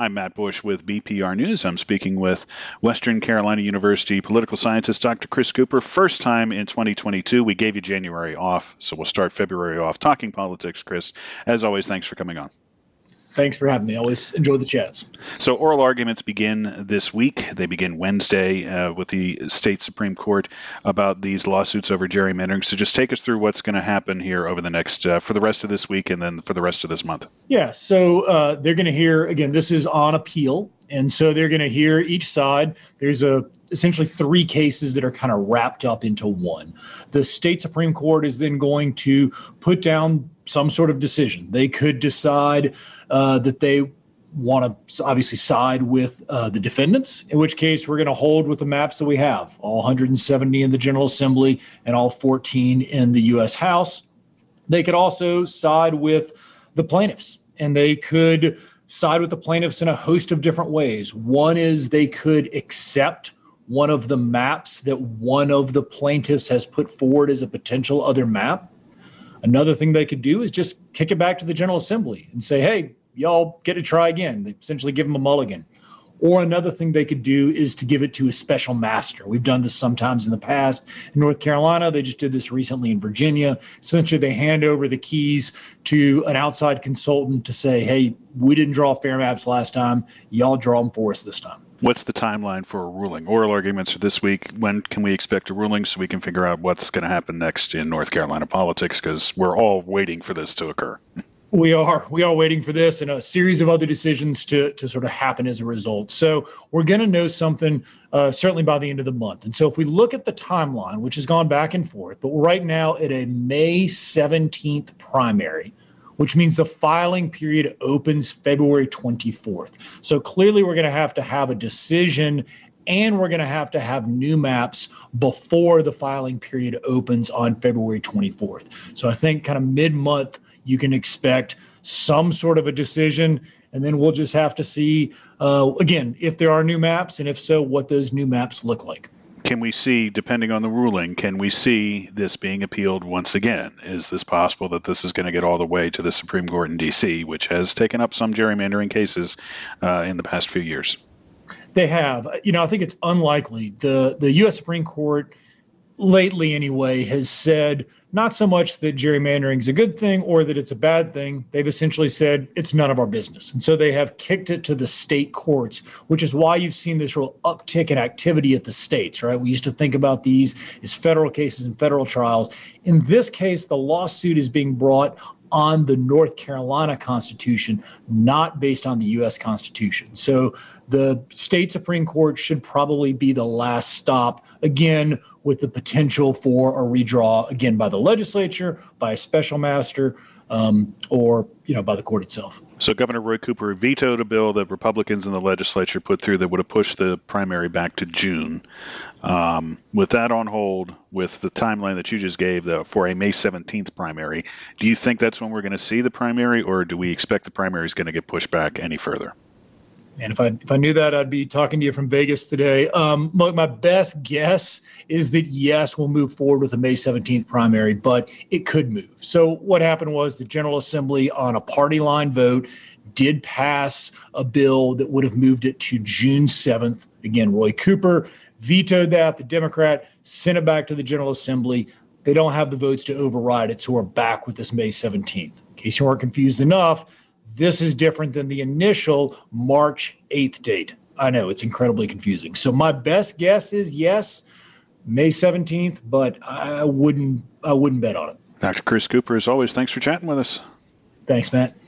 I'm Matt Bush with BPR News. I'm speaking with Western Carolina University political scientist Dr. Chris Cooper. First time in 2022. We gave you January off, so we'll start February off talking politics. Chris, as always, thanks for coming on. Thanks for having me. Always enjoy the chats. So oral arguments begin this week. They begin Wednesday with the state Supreme Court about these lawsuits over gerrymandering. So just take us through what's going to happen here over the next for the rest of this week and then for the rest of this month. Yeah. So they're going to hear, again, this is on appeal. And so they're going to hear each side. There's essentially three cases that are kind of wrapped up into one. The state Supreme Court is then going to put down some sort of decision. They could decide that they want to obviously side with the defendants, in which case we're going to hold with the maps that we have, all 170 in the General Assembly and all 14 in the U.S. House. They could also side with the plaintiffs, and they could side with the plaintiffs in a host of different ways. One is they could accept one of the maps that one of the plaintiffs has put forward as a potential other map. Another thing they could do is just kick it back to the General Assembly and say, hey, y'all get to try again. They essentially give them a mulligan. Or another thing they could do is to give it to a special master. We've done this sometimes in the past in North Carolina. They just did this recently in Virginia. Essentially, they hand over the keys to an outside consultant to say, hey, we didn't draw fair maps last time. Y'all draw them for us this time. What's the timeline for a ruling? Oral arguments are this week. When can we expect a ruling so we can figure out what's going to happen next in North Carolina politics? Because we're all waiting for this to occur. We are waiting for this and a series of other decisions to sort of happen as a result. So we're going to know something certainly by the end of the month. And so if we look at the timeline, which has gone back and forth, but we're right now at a May 17th primary, which means the filing period opens February 24th. So clearly we're going to have a decision and we're going to have new maps before the filing period opens on February 24th. So I think kind of mid-month, you can expect some sort of a decision, and then we'll just have to see, again, if there are new maps, and if so, what those new maps look like. Can we see, depending on the ruling, can we see this being appealed once again? Is this possible that this is going to get all the way to the Supreme Court in D.C., which has taken up some gerrymandering cases in the past few years? They have. I think it's unlikely. The U.S. Supreme Court lately anyway has said not so much that gerrymandering is a good thing or that it's a bad thing. They've essentially said it's none of our business. And so they have kicked it to the state courts, which is why you've seen this real uptick in activity at the states, right? We used to think about these as federal cases and federal trials. In this case, the lawsuit is being brought on the North Carolina Constitution, not based on the U.S. Constitution. So the state Supreme Court should probably be the last stop, again, with the potential for a redraw, again, by the legislature, by a special master, or by the court itself. So Governor Roy Cooper vetoed a bill that Republicans in the legislature put through that would have pushed the primary back to June. With that on hold, with the timeline that you just gave for a May 17th primary, do you think that's when we're going to see the primary, or do we expect the primary is going to get pushed back any further? And if I knew that, I'd be talking to you from Vegas today. Look, my best guess is that, yes, we'll move forward with the May 17th primary, but it could move. So what happened was the General Assembly on a party line vote did pass a bill that would have moved it to June 7th. Again, Roy Cooper vetoed that. The Democrat sent it back to the General Assembly. They don't have the votes to override it, so we're back with this May 17th. In case you weren't confused enough, this is different than the initial March 8th date. I know, it's incredibly confusing. So my best guess is, yes, May 17th, but I wouldn't bet on it. Dr. Chris Cooper, as always, thanks for chatting with us. Thanks, Matt.